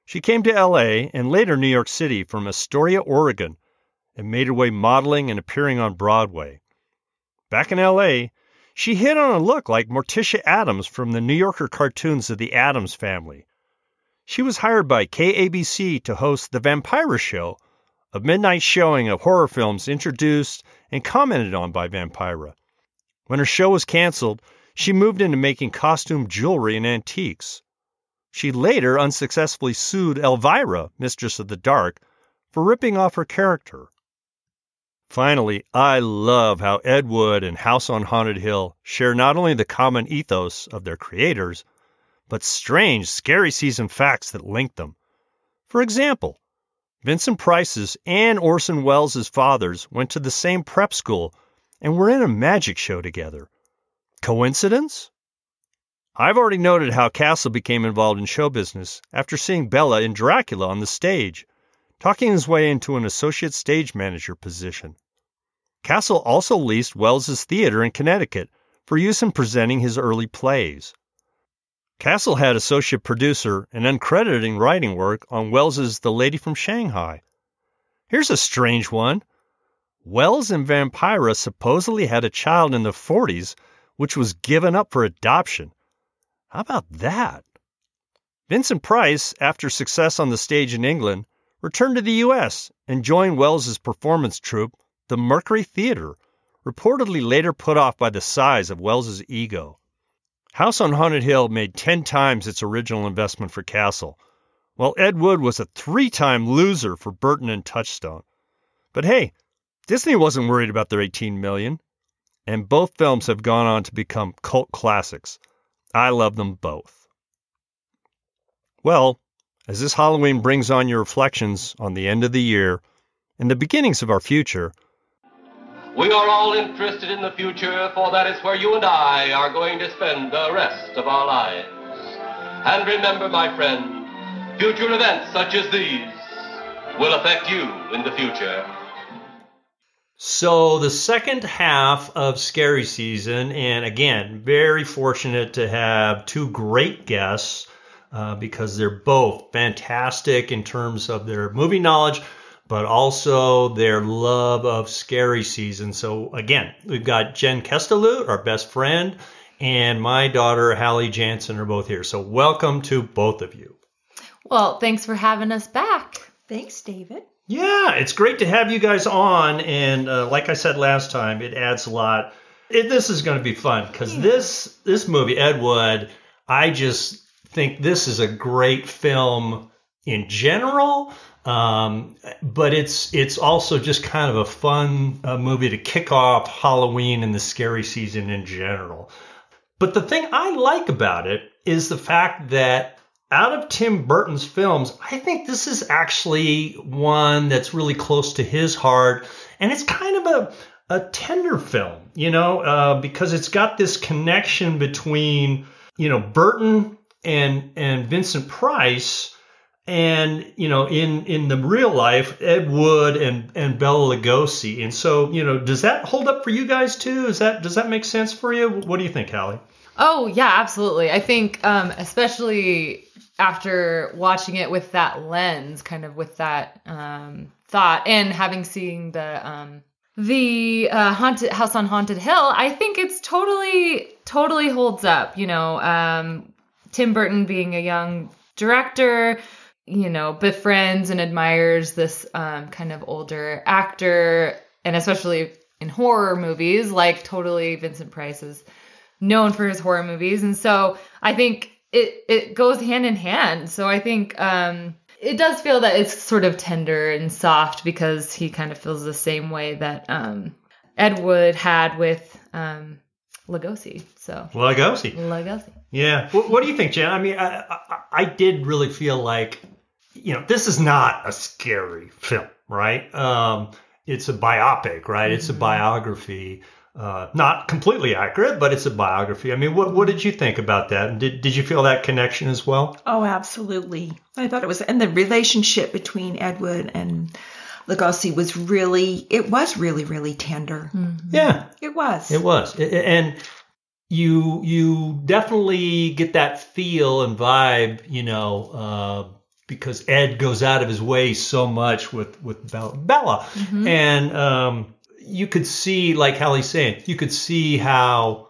She came to L.A. and later New York City from Astoria, Oregon, and made her way modeling and appearing on Broadway. Back in L.A., she hit on a look like Morticia Adams from the New Yorker cartoons of the Adams Family. She was hired by KABC to host The Vampira Show, a midnight showing of horror films introduced and commented on by Vampira. When her show was canceled, she moved into making costume jewelry and antiques. She later unsuccessfully sued Elvira, Mistress of the Dark, for ripping off her character. Finally, I love how Ed Wood and House on Haunted Hill share not only the common ethos of their creators, but strange, scary season facts that link them. For example, Vincent Price's and Orson Welles' fathers went to the same prep school and were in a magic show together. Coincidence? I've already noted how Castle became involved in show business after seeing Bela in Dracula on the stage, talking his way into an associate stage manager position. Castle also leased Welles' theater in Connecticut for use in presenting his early plays. Castle had associate producer and uncredited writing work on Wells's The Lady from Shanghai. Here's a strange one. Welles and Vampira supposedly had a child in the 40s, which was given up for adoption. How about that? Vincent Price, after success on the stage in England, returned to the U.S. and joined Wells's performance troupe, the Mercury Theater, reportedly later put off by the size of Wells's ego. House on Haunted Hill made 10 times its original investment for Castle, while Ed Wood was a 3-time loser for Burton and Touchstone. But hey, Disney wasn't worried about their $18 million, and both films have gone on to become cult classics. I love them both. Well, As this Halloween brings on your reflections on the end of the year and the beginnings of our future. We are all interested in the future, for that is where you and I are going to spend the rest of our lives. And remember, my friend, future events such as these will affect you in the future. So the second half of Scary Season, and again, very fortunate to have two great guests because they're both fantastic in terms of their movie knowledge, but also their love of Scary Season. So again, we've got Jen Kestelut, our best friend, and my daughter, Hallie Jansen, are both here. So welcome to both of you. Well, thanks for having us back. Thanks, David. Yeah, it's great to have you guys on, and like I said last time, it adds a lot. This is going to be fun, because this movie, Ed Wood, I just think this is a great film in general, but it's also just kind of a fun movie to kick off Halloween and the Scary Season in general. But the thing I like about it is the fact that out of Tim Burton's films, I think this is actually one that's really close to his heart. And it's kind of a tender film, you know, because it's got this connection between, you know, Burton and Vincent Price. And, you know, in the real life, Ed Wood and Bela Lugosi. And so, you know, does that hold up for you guys, too? Does that make sense for you? What do you think, Hallie? Oh, yeah, absolutely. I think especially after watching it with that lens, kind of with that thought, and having seen the Haunted House on Haunted Hill, I think it's totally holds up. You know, Tim Burton being a young director, you know, befriends and admires this kind of older actor, and especially in horror movies, like totally Vincent Price is known for his horror movies. And so I think it goes hand in hand. So I think it does feel that it's sort of tender and soft because he kind of feels the same way that Ed Wood had with Lugosi. So Lugosi. Yeah. What do you think, Jen? I mean, I did really feel like, you know, this is not a scary film, right? It's a biopic, right? It's a biography. Not completely accurate, but it's a biography. I mean, what did you think about that? And did you feel that connection as well? Oh, absolutely. I thought it was, and the relationship between Ed Wood and Lugosi was really tender. Mm-hmm. Yeah. It was. And you definitely get that feel and vibe, you know, because Ed goes out of his way so much with Bela. Mm-hmm. And, you could see, like Hallie's saying, you could see how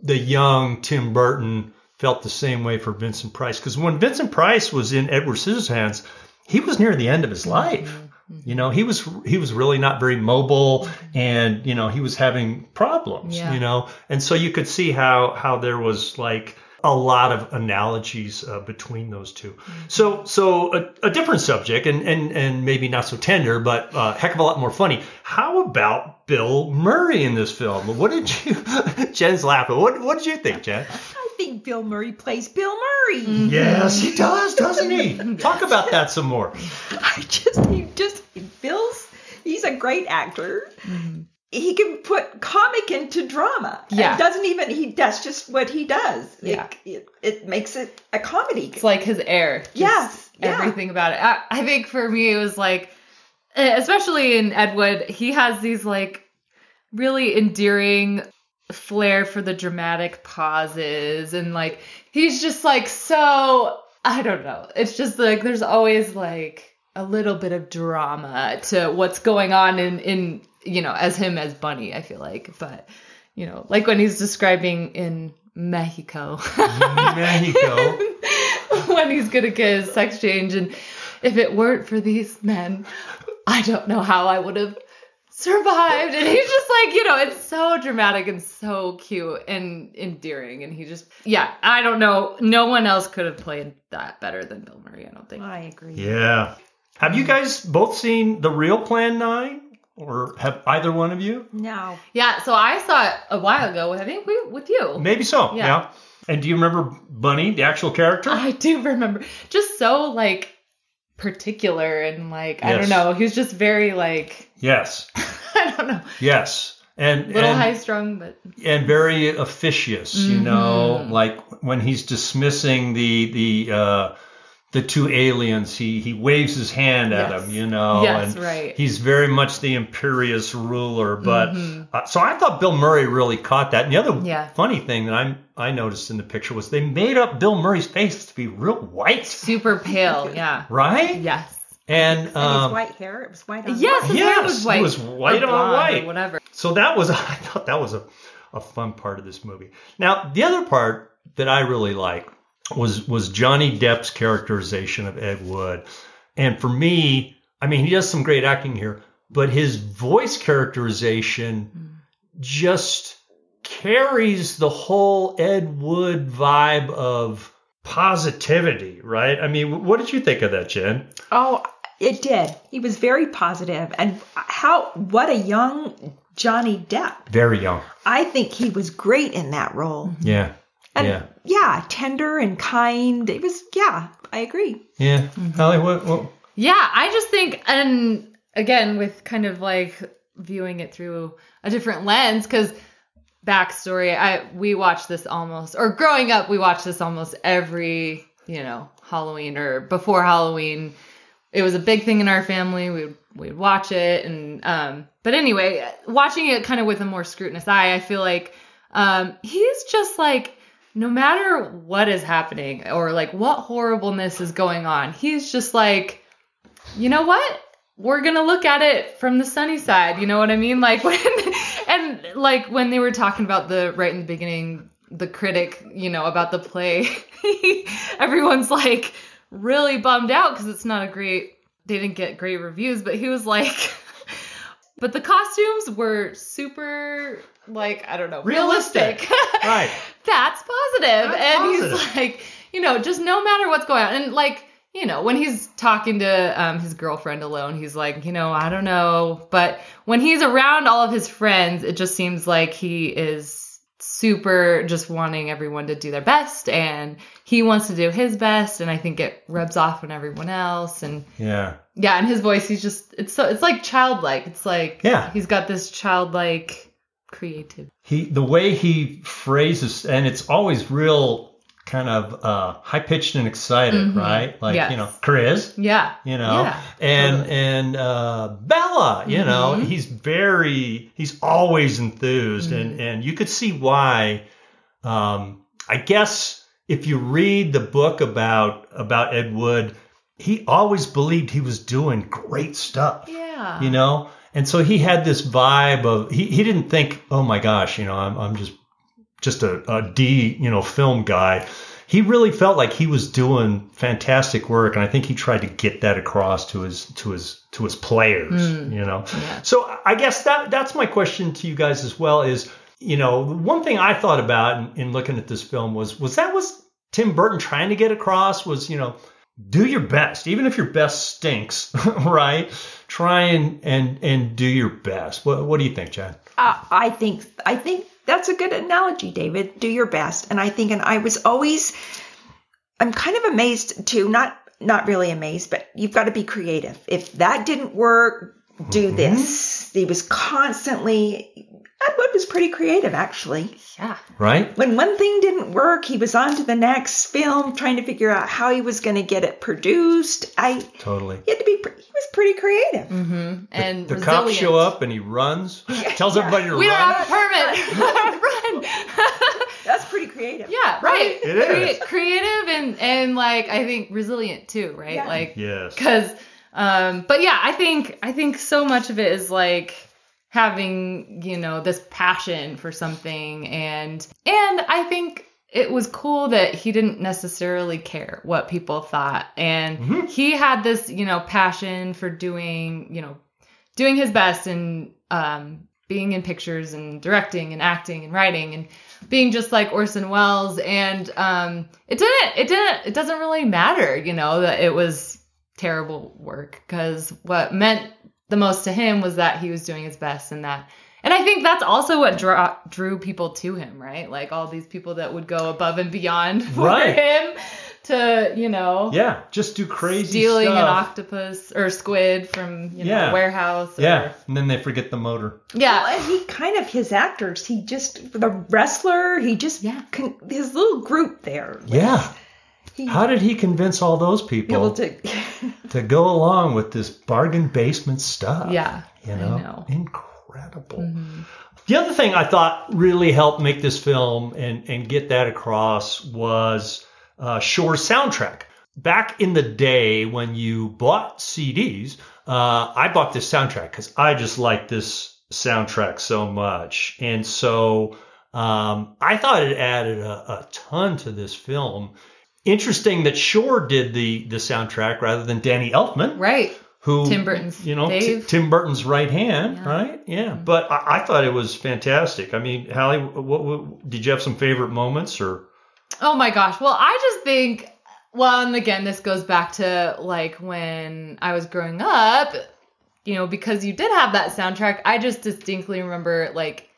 the young Tim Burton felt the same way for Vincent Price. Because when Vincent Price was in Edward Scissorhands, he was near the end of his life. You know, he was really not very mobile, and, you know, he was having problems, you know. And so you could see how there was, like, a lot of analogies between those two. So a different subject, and maybe not so tender, but a heck of a lot more funny. How about Bill Murray in this film? What did you? Jen's laughing. What did you think, Jen? I think Bill Murray plays Bill Murray. Yes, he does, doesn't he? Talk about that some more. He's a great actor. Mm-hmm. He can put comic into drama. Yeah. That's just what he does. Yeah. It makes it a comedy. It's like his air. Yes. Yeah. Everything about it. I think for me, it was like, especially in Ed Wood, he has these like really endearing flair for the dramatic pauses. And like, he's just like, so, I don't know. It's just like, there's always like a little bit of drama to what's going on in you know, as Bunny, I feel like. But, you know, like when he's describing in Mexico. When he's going to get his sex change. And if it weren't for these men, I don't know how I would have survived. And he's just like, you know, it's so dramatic and so cute and endearing. And he just, yeah, I don't know. No one else could have played that better than Bill Murray, I don't think. I agree. Yeah. Have you guys both seen the real Plan 9? Or have either one of you? No. Yeah, so I saw it a while ago, I think, with you. Maybe so, yeah. And do you remember Bunny, the actual character? I do remember. Just so, like, particular and like, yes. I don't know. He was just very like, yes, I don't know. Yes. And high strung, but and very officious, mm-hmm. you know, like when he's dismissing the two aliens, he waves his hand yes. at him, you know, yes, and right. he's very much the imperious ruler. But mm-hmm. So I thought Bill Murray really caught that. And the other funny thing that I noticed in the picture was they made up Bill Murray's face to be real white, super pale. Yeah. Right. Yes. And his white hair, it was white on yes, white. Yes, it was white on white. Whatever. So that was, I thought that was a fun part of this movie. Now, the other part that I really liked was Johnny Depp's characterization of Ed Wood. And for me, I mean, he does some great acting here, but his voice characterization just carries the whole Ed Wood vibe of positivity, right? I mean, what did you think of that, Jen? Oh, it did. He was very positive. And what a young Johnny Depp. Very young. I think he was great in that role. Yeah. And tender and kind. It was, I agree. Yeah. Mm-hmm. Holly, what? Yeah, I just think, and again, with kind of like viewing it through a different lens, because backstory, we watched this almost, or growing up, we watched this almost every, you know, Halloween or before Halloween. It was a big thing in our family. We'd watch it, and but anyway, watching it kind of with a more scrutinous eye, I feel like he's just like, no matter what is happening or like what horribleness is going on, he's just like, you know what? We're gonna look at it from the sunny side. You know what I mean? Like when. And, like, when they were talking about right in the beginning, the critic, you know, about the play, everyone's, like, really bummed out because it's not they didn't get great reviews, but he was like, but the costumes were super, like, I don't know, realistic. Right. That's positive. He's like, you know, just no matter what's going on. And, like, you know, when he's talking to his girlfriend alone, he's like, you know, I don't know. But when he's around all of his friends, it just seems like he is super just wanting everyone to do their best. And he wants to do his best. And I think it rubs off on everyone else. And yeah. And his voice, he's just, it's like childlike. It's like, he's got this childlike creative. The way he phrases, and it's always real, kind of high-pitched and excited, mm-hmm. right? Like, you know, Chris, you know, and Bella, you mm-hmm. know, he's always enthused. Mm-hmm. And you could see why, I guess if you read the book about Ed Wood, he always believed he was doing great stuff, you know? And so he had this vibe of, he didn't think, oh my gosh, you know, I'm just a film guy. He really felt like he was doing fantastic work, and I think he tried to get that across to his players, you know. Yeah. So I guess that's my question to you guys as well is, you know, one thing I thought about in looking at this film was Tim Burton trying to get across was, you know, do your best, even if your best stinks, right? Try and do your best. What do you think, Jen? I think that's a good analogy, David. Do your best. And I think, I'm kind of amazed too, not really amazed, but you've got to be creative. If that didn't work, do mm-hmm. this. He was constantly, Ed Wood was pretty creative actually. Yeah. Right? When one thing didn't work, he was on to the next film, trying to figure out how he was going to get it produced. He was pretty creative. Mm-hmm. And the cops show up and he runs, tells everybody to run. We don't have a permit. Run. That's pretty creative. Yeah, right. It is. Creative and like, I think resilient too, right? Yeah. Like, yes. Because, but yeah, I think so much of it is like, having, you know, this passion for something. And I think it was cool that he didn't necessarily care what people thought. And mm-hmm. he had this, you know, passion for doing his best and being in pictures and directing and acting and writing and being just like Orson Welles. And it doesn't really matter, you know, that it was terrible work, because what meant the most to him was that he was doing his best and that. And I think that's also what drew people to him, right? Like all these people that would go above and beyond for him to, you know. Yeah, just do crazy stealing stuff. Stealing an octopus or squid from, you know, a warehouse. Or... Yeah, and then they forget the motor. Yeah. Well, and he kind of, his actors, he just, the wrestler, he just, his little group there. Like, yeah. How did he convince all those people to go along with this bargain basement stuff? Yeah, you know? I know. Incredible. Mm-hmm. The other thing I thought really helped make this film and get that across was Shore's soundtrack. Back in the day when you bought CDs, I bought this soundtrack because I just liked this soundtrack so much. And so I thought it added a ton to this film. Interesting that Shore did the soundtrack rather than Danny Elfman. Right. Who, Tim Burton's, you know, Tim Burton's right hand, right? Yeah. Mm-hmm. But I thought it was fantastic. I mean, Hallie, what did you have some favorite moments or? Oh my gosh. Well, I just think, and again, this goes back to like when I was growing up, you know, because you did have that soundtrack. I just distinctly remember like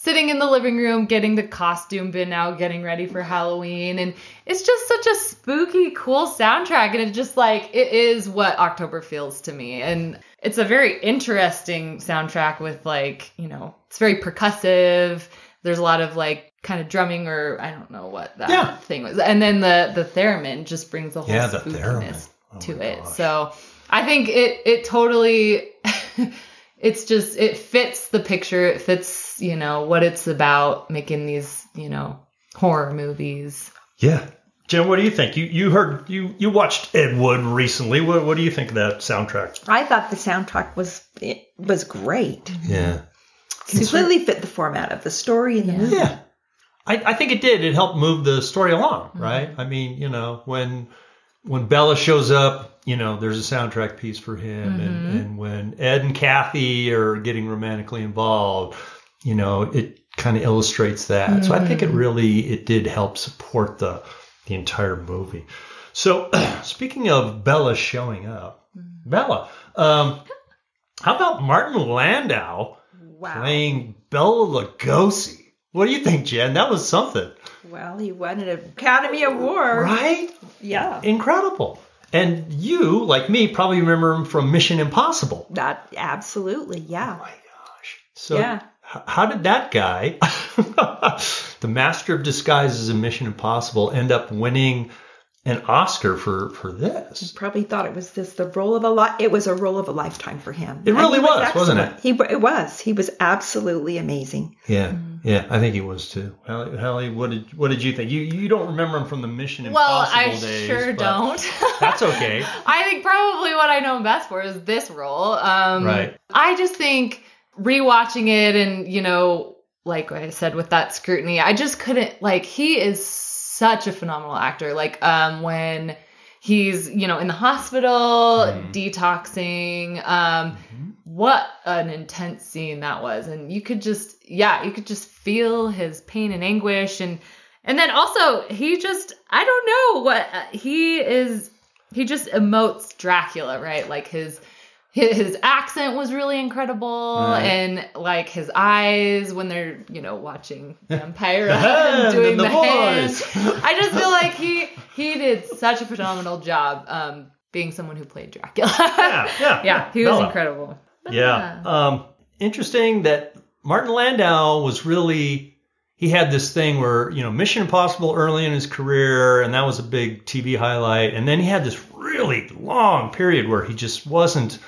sitting in the living room, getting the costume bin out, getting ready for Halloween. And it's just such a spooky, cool soundtrack. And it just like, it is what October feels to me. And it's a very interesting soundtrack with like, you know, it's very percussive. There's a lot of like kind of drumming or I don't know what that thing was. And then the theremin just brings the whole spookiness to it. Gosh. So I think it totally... It's just, it fits the picture. It fits, you know, what it's about, making these, you know, horror movies. Yeah. Jen, what do you think? You watched Ed Wood recently. What do you think of that soundtrack? I thought the soundtrack was great. Yeah. Completely fit the format of the story and the movie. Yeah. I think it did. It helped move the story along, right? I mean, you know, when Bella shows up, you know, there's a soundtrack piece for him. Mm-hmm. And when Ed and Kathy are getting romantically involved, you know, it kind of illustrates that. Mm-hmm. So I think it did help support the entire movie. So speaking of Bella showing up, Bella, how about Martin Landau playing Bela Lugosi? What do you think, Jen? That was something. Well, he won an Academy Award. Right? Yeah. Incredible. And you, like me, probably remember him from Mission Impossible. Absolutely, yeah. Oh, my gosh. So how did that guy, the master of disguises in Mission Impossible, end up winning an Oscar for this? He probably thought it was the role of it was a role of a lifetime for him. It really was, wasn't it? It was. He was absolutely amazing. Yeah. Mm-hmm. Yeah, I think he was too. Hallie, what did you think? You don't remember him from the Mission Impossible days. Well, I sure don't. That's okay. I think probably what I know him best for is this role. Right. I just think rewatching it and, you know, like I said, with that scrutiny, I just couldn't, like, he is such a phenomenal actor. Like, when he's, you know, in the hospital, detoxing, what an intense scene that was. And you could just feel his pain and anguish. And then also he just, I don't know what he is. He just emotes Dracula, right? Like his accent was really incredible. Right. And like his eyes when they're, you know, watching Vampira and doing the hands. I just feel like he did such a phenomenal job, being someone who played Dracula. Yeah. He was incredible. Yeah. Interesting that Martin Landau was really, he had this thing where, you know, Mission Impossible early in his career, and that was a big TV highlight. And then he had this really long period where he just wasn't,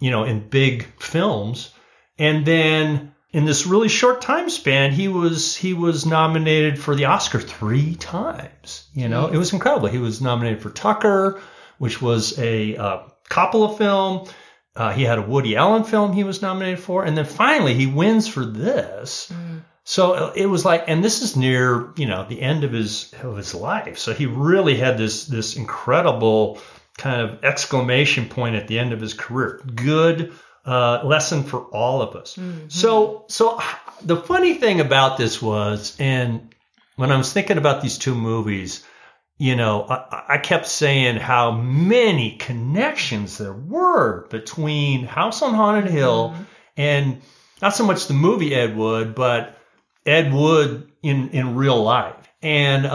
you know, in big films. And then in this really short time span, he was nominated for the Oscar 3 times. You know, it was incredible. He was nominated for Tucker, which was a Coppola film. He had a Woody Allen film he was nominated for. And then finally, he wins for this. Mm. So it was like, and this is near, you know, the end of his life. So he really had this incredible kind of exclamation point at the end of his career. Good lesson for all of us. Mm-hmm. So the funny thing about this was, and when I was thinking about these two movies, you know, I kept saying how many connections there were between House on Haunted Hill and not so much the movie Ed Wood, but Ed Wood in real life. And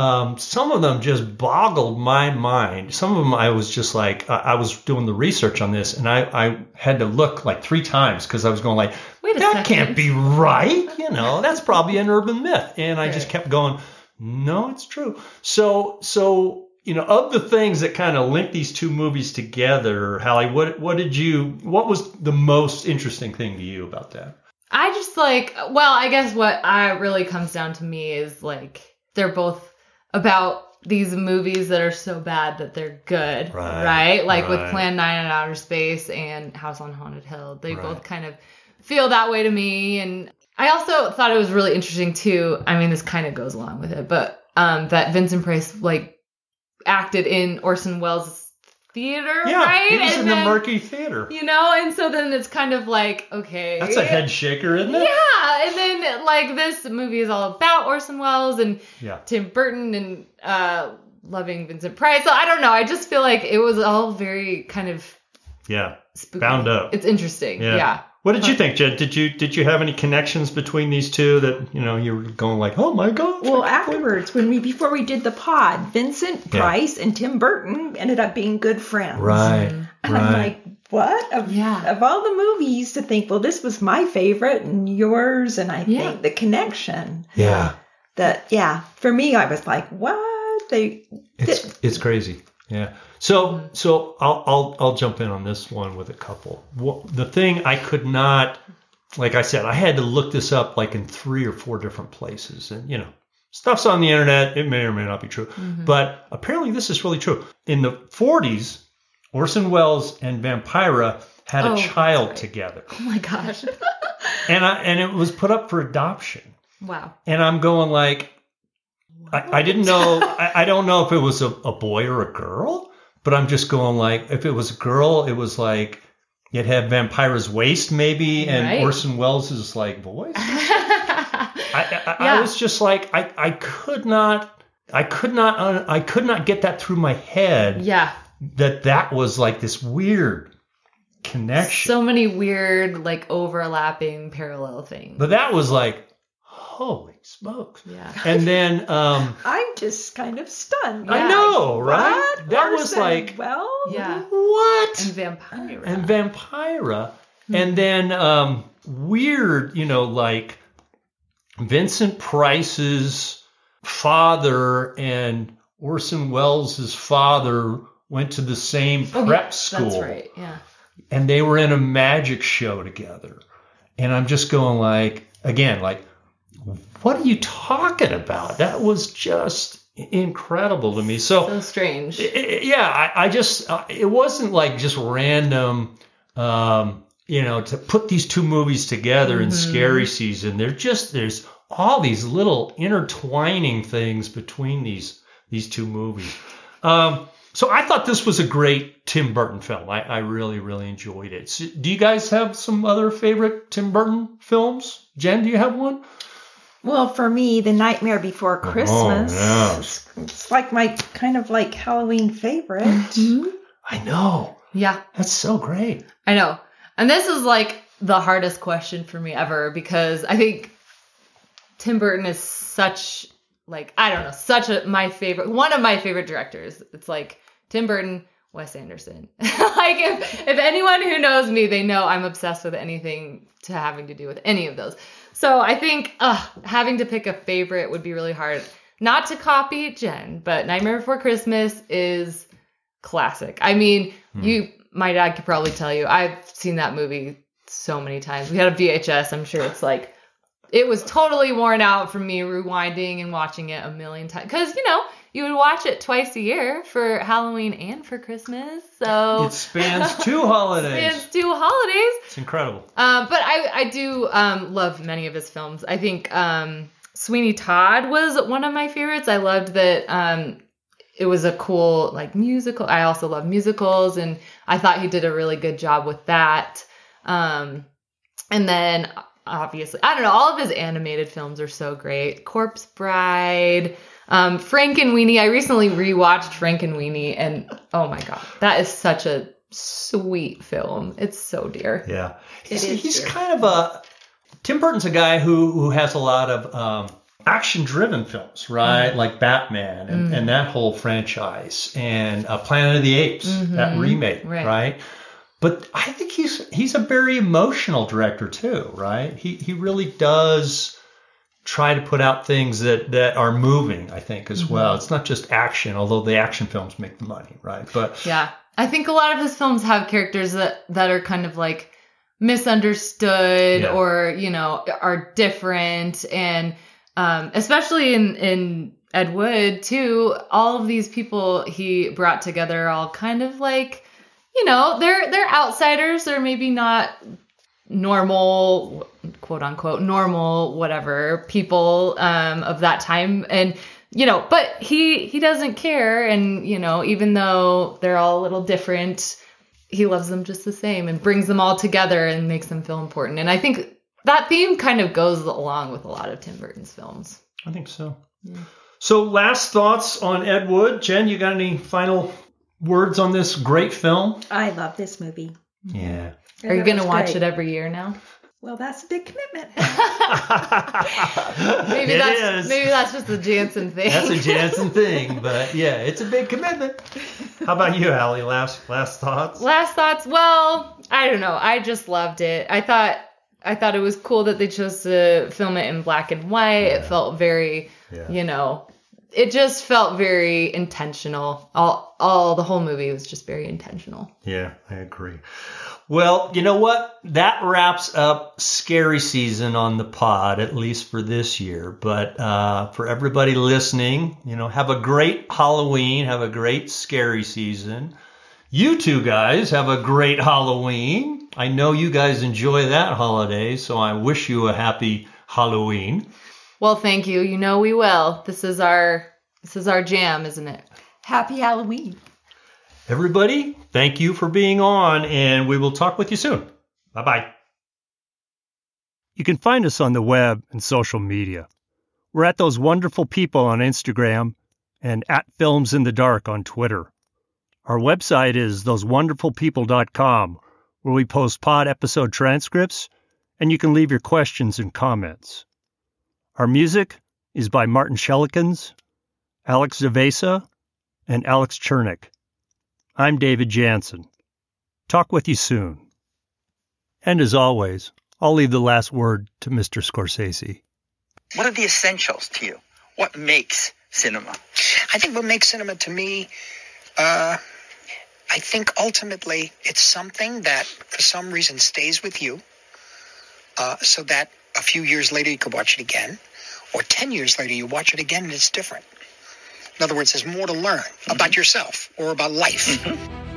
some of them just boggled my mind. Some of them I was just like, I was doing the research on this, and I had to look like 3 times because I was going like, that can't be right. You know, that's probably an urban myth. And I just kept going, no, it's true. So, you know, of the things that kind of link these two movies together, Hallie, what was the most interesting thing to you about that? I just I guess what really comes down to me is like, they're both about these movies that are so bad that they're good, right? Like with Plan 9 and Outer Space and House on Haunted Hill. They both kind of feel that way to me. And I also thought it was really interesting, too. I mean, this kind of goes along with it, but that Vincent Price, acted in Orson Welles' theater, right? Yeah, he was in the Murky Theater. You know, and so then it's kind of like, okay. That's a head shaker, isn't it? Yeah, and then, this movie is all about Orson Welles and Tim Burton and loving Vincent Price. So I don't know. I just feel like it was all very kind of spooky. Bound up. It's interesting, yeah. What did you think, Jed? Did you have any connections between these two that, you know, you were going like, oh my God? Well, afterwards, before we did the pod, Vincent Price and Tim Burton ended up being good friends. Right. And I'm like, what? Of all the movies to think, well, this was my favorite and yours, and I think the connection. Yeah. For me, I was like, what? It's crazy. Yeah. So I'll jump in on this one with a couple. The thing I could not, like I said, I had to look this up in 3 or 4 different places, and you know, stuff's on the internet. It may or may not be true, but apparently this is really true. In the 40s, Orson Welles and Vampira had a child together. Oh my gosh! and it was put up for adoption. Wow. And I'm going like, I didn't know. I don't know if it was a boy or a girl, but I'm just going like, if it was a girl, it was like it had Vampira's waist maybe, and Orson Welles' voice. I was just like, I could not get that through my head. Yeah, that was like this weird connection. So many weird overlapping parallel things. But that was like, holy smokes. Yeah. And then I'm just kind of stunned. Yeah. I know, right? What? That Orson was like, well, yeah. What? And Vampira. Mm-hmm. And then weird, Vincent Price's father and Orson Welles' father went to the same prep school. That's right. Yeah. And they were in a magic show together. And I'm just going what are you talking about? That was just incredible to me. So strange. It wasn't just random, to put these two movies together in Scary Season. There's all these little intertwining things between these two movies. So I thought this was a great Tim Burton film. I really, really enjoyed it. So do you guys have some other favorite Tim Burton films? Jen, do you have one? Well, for me, The Nightmare Before Christmas. Oh, yes. It's my Halloween favorite. Mm-hmm. I know. Yeah. That's so great. I know. And this is the hardest question for me ever, because I think Tim Burton is such one of my favorite directors. It's Tim Burton, Wes Anderson. If anyone who knows me, they know I'm obsessed with anything having to do with any of those. So I think having to pick a favorite would be really hard. Not to copy Jen, but Nightmare Before Christmas is classic. I mean, my dad could probably tell you, I've seen that movie so many times. We had a VHS. I'm sure it's it was totally worn out from me rewinding and watching it a million times. Because, you would watch it twice a year for Halloween and for Christmas. So it spans 2 holidays. It's incredible. But I do love many of his films. I think Sweeney Todd was one of my favorites. I loved that it was a cool musical. I also love musicals, and I thought he did a really good job with that. And then obviously, I don't know, all of his animated films are so great. Corpse Bride. Frankenweenie. I recently rewatched Frankenweenie, and oh my God, that is such a sweet film. It's so dear. Yeah, he's kind of a Tim Burton's a guy who has a lot of action-driven films, right? Mm-hmm. Like Batman and, and that whole franchise, and Planet of the Apes, that remake, right? But I think he's a very emotional director too, right? He really does try to put out things that are moving, I think, as well. It's not just action, although the action films make the money, right? But yeah, I think a lot of his films have characters that are kind of like misunderstood or, you know, are different. And especially in Ed Wood too, all of these people he brought together are all kind of like, you know, they're outsiders. They're maybe not normal, quote unquote, normal, whatever people of that time. And, you know, but he doesn't care. And, you know, even though they're all a little different, he loves them just the same and brings them all together and makes them feel important. And I think that theme kind of goes along with a lot of Tim Burton's films. I think so. Yeah. So last thoughts on Ed Wood. Jen, you got any final words on this great film? I love this movie. Yeah. Are you going to watch it every year now? Well, that's a big commitment. Maybe that's just a Jansen thing. That's a Jansen thing, but yeah, it's a big commitment. How about you, Allie? Last thoughts? Last thoughts? Well, I don't know. I just loved it. I thought it was cool that they chose to film it in black and white. Yeah. It felt very, you know, it just felt very intentional. All the whole movie was just very intentional. Yeah, I agree. Well, you know what? That wraps up Scary Season on the pod, at least for this year. But for everybody listening, you know, have a great Halloween. Have a great Scary Season. You two guys have a great Halloween. I know you guys enjoy that holiday, so I wish you a happy Halloween. Well, thank you. You know we will. This is our jam, isn't it? Happy Halloween. Everybody, thank you for being on, and we will talk with you soon. Bye-bye. You can find us on the web and social media. We're at Those Wonderful People on Instagram and at Films in the Dark on Twitter. Our website is thosewonderfulpeople.com, where we post pod episode transcripts, and you can leave your questions and comments. Our music is by Martin Shelikins, Alex Zavesa, and Alex Chernick. I'm David Jansen. Talk with you soon. And as always, I'll leave the last word to Mr. Scorsese. What are the essentials to you? What makes cinema? I think what makes cinema to me, I think ultimately it's something that for some reason stays with you, so that a few years later you could watch it again, or 10 years later you watch it again and it's different. In other words, there's more to learn about yourself or about life.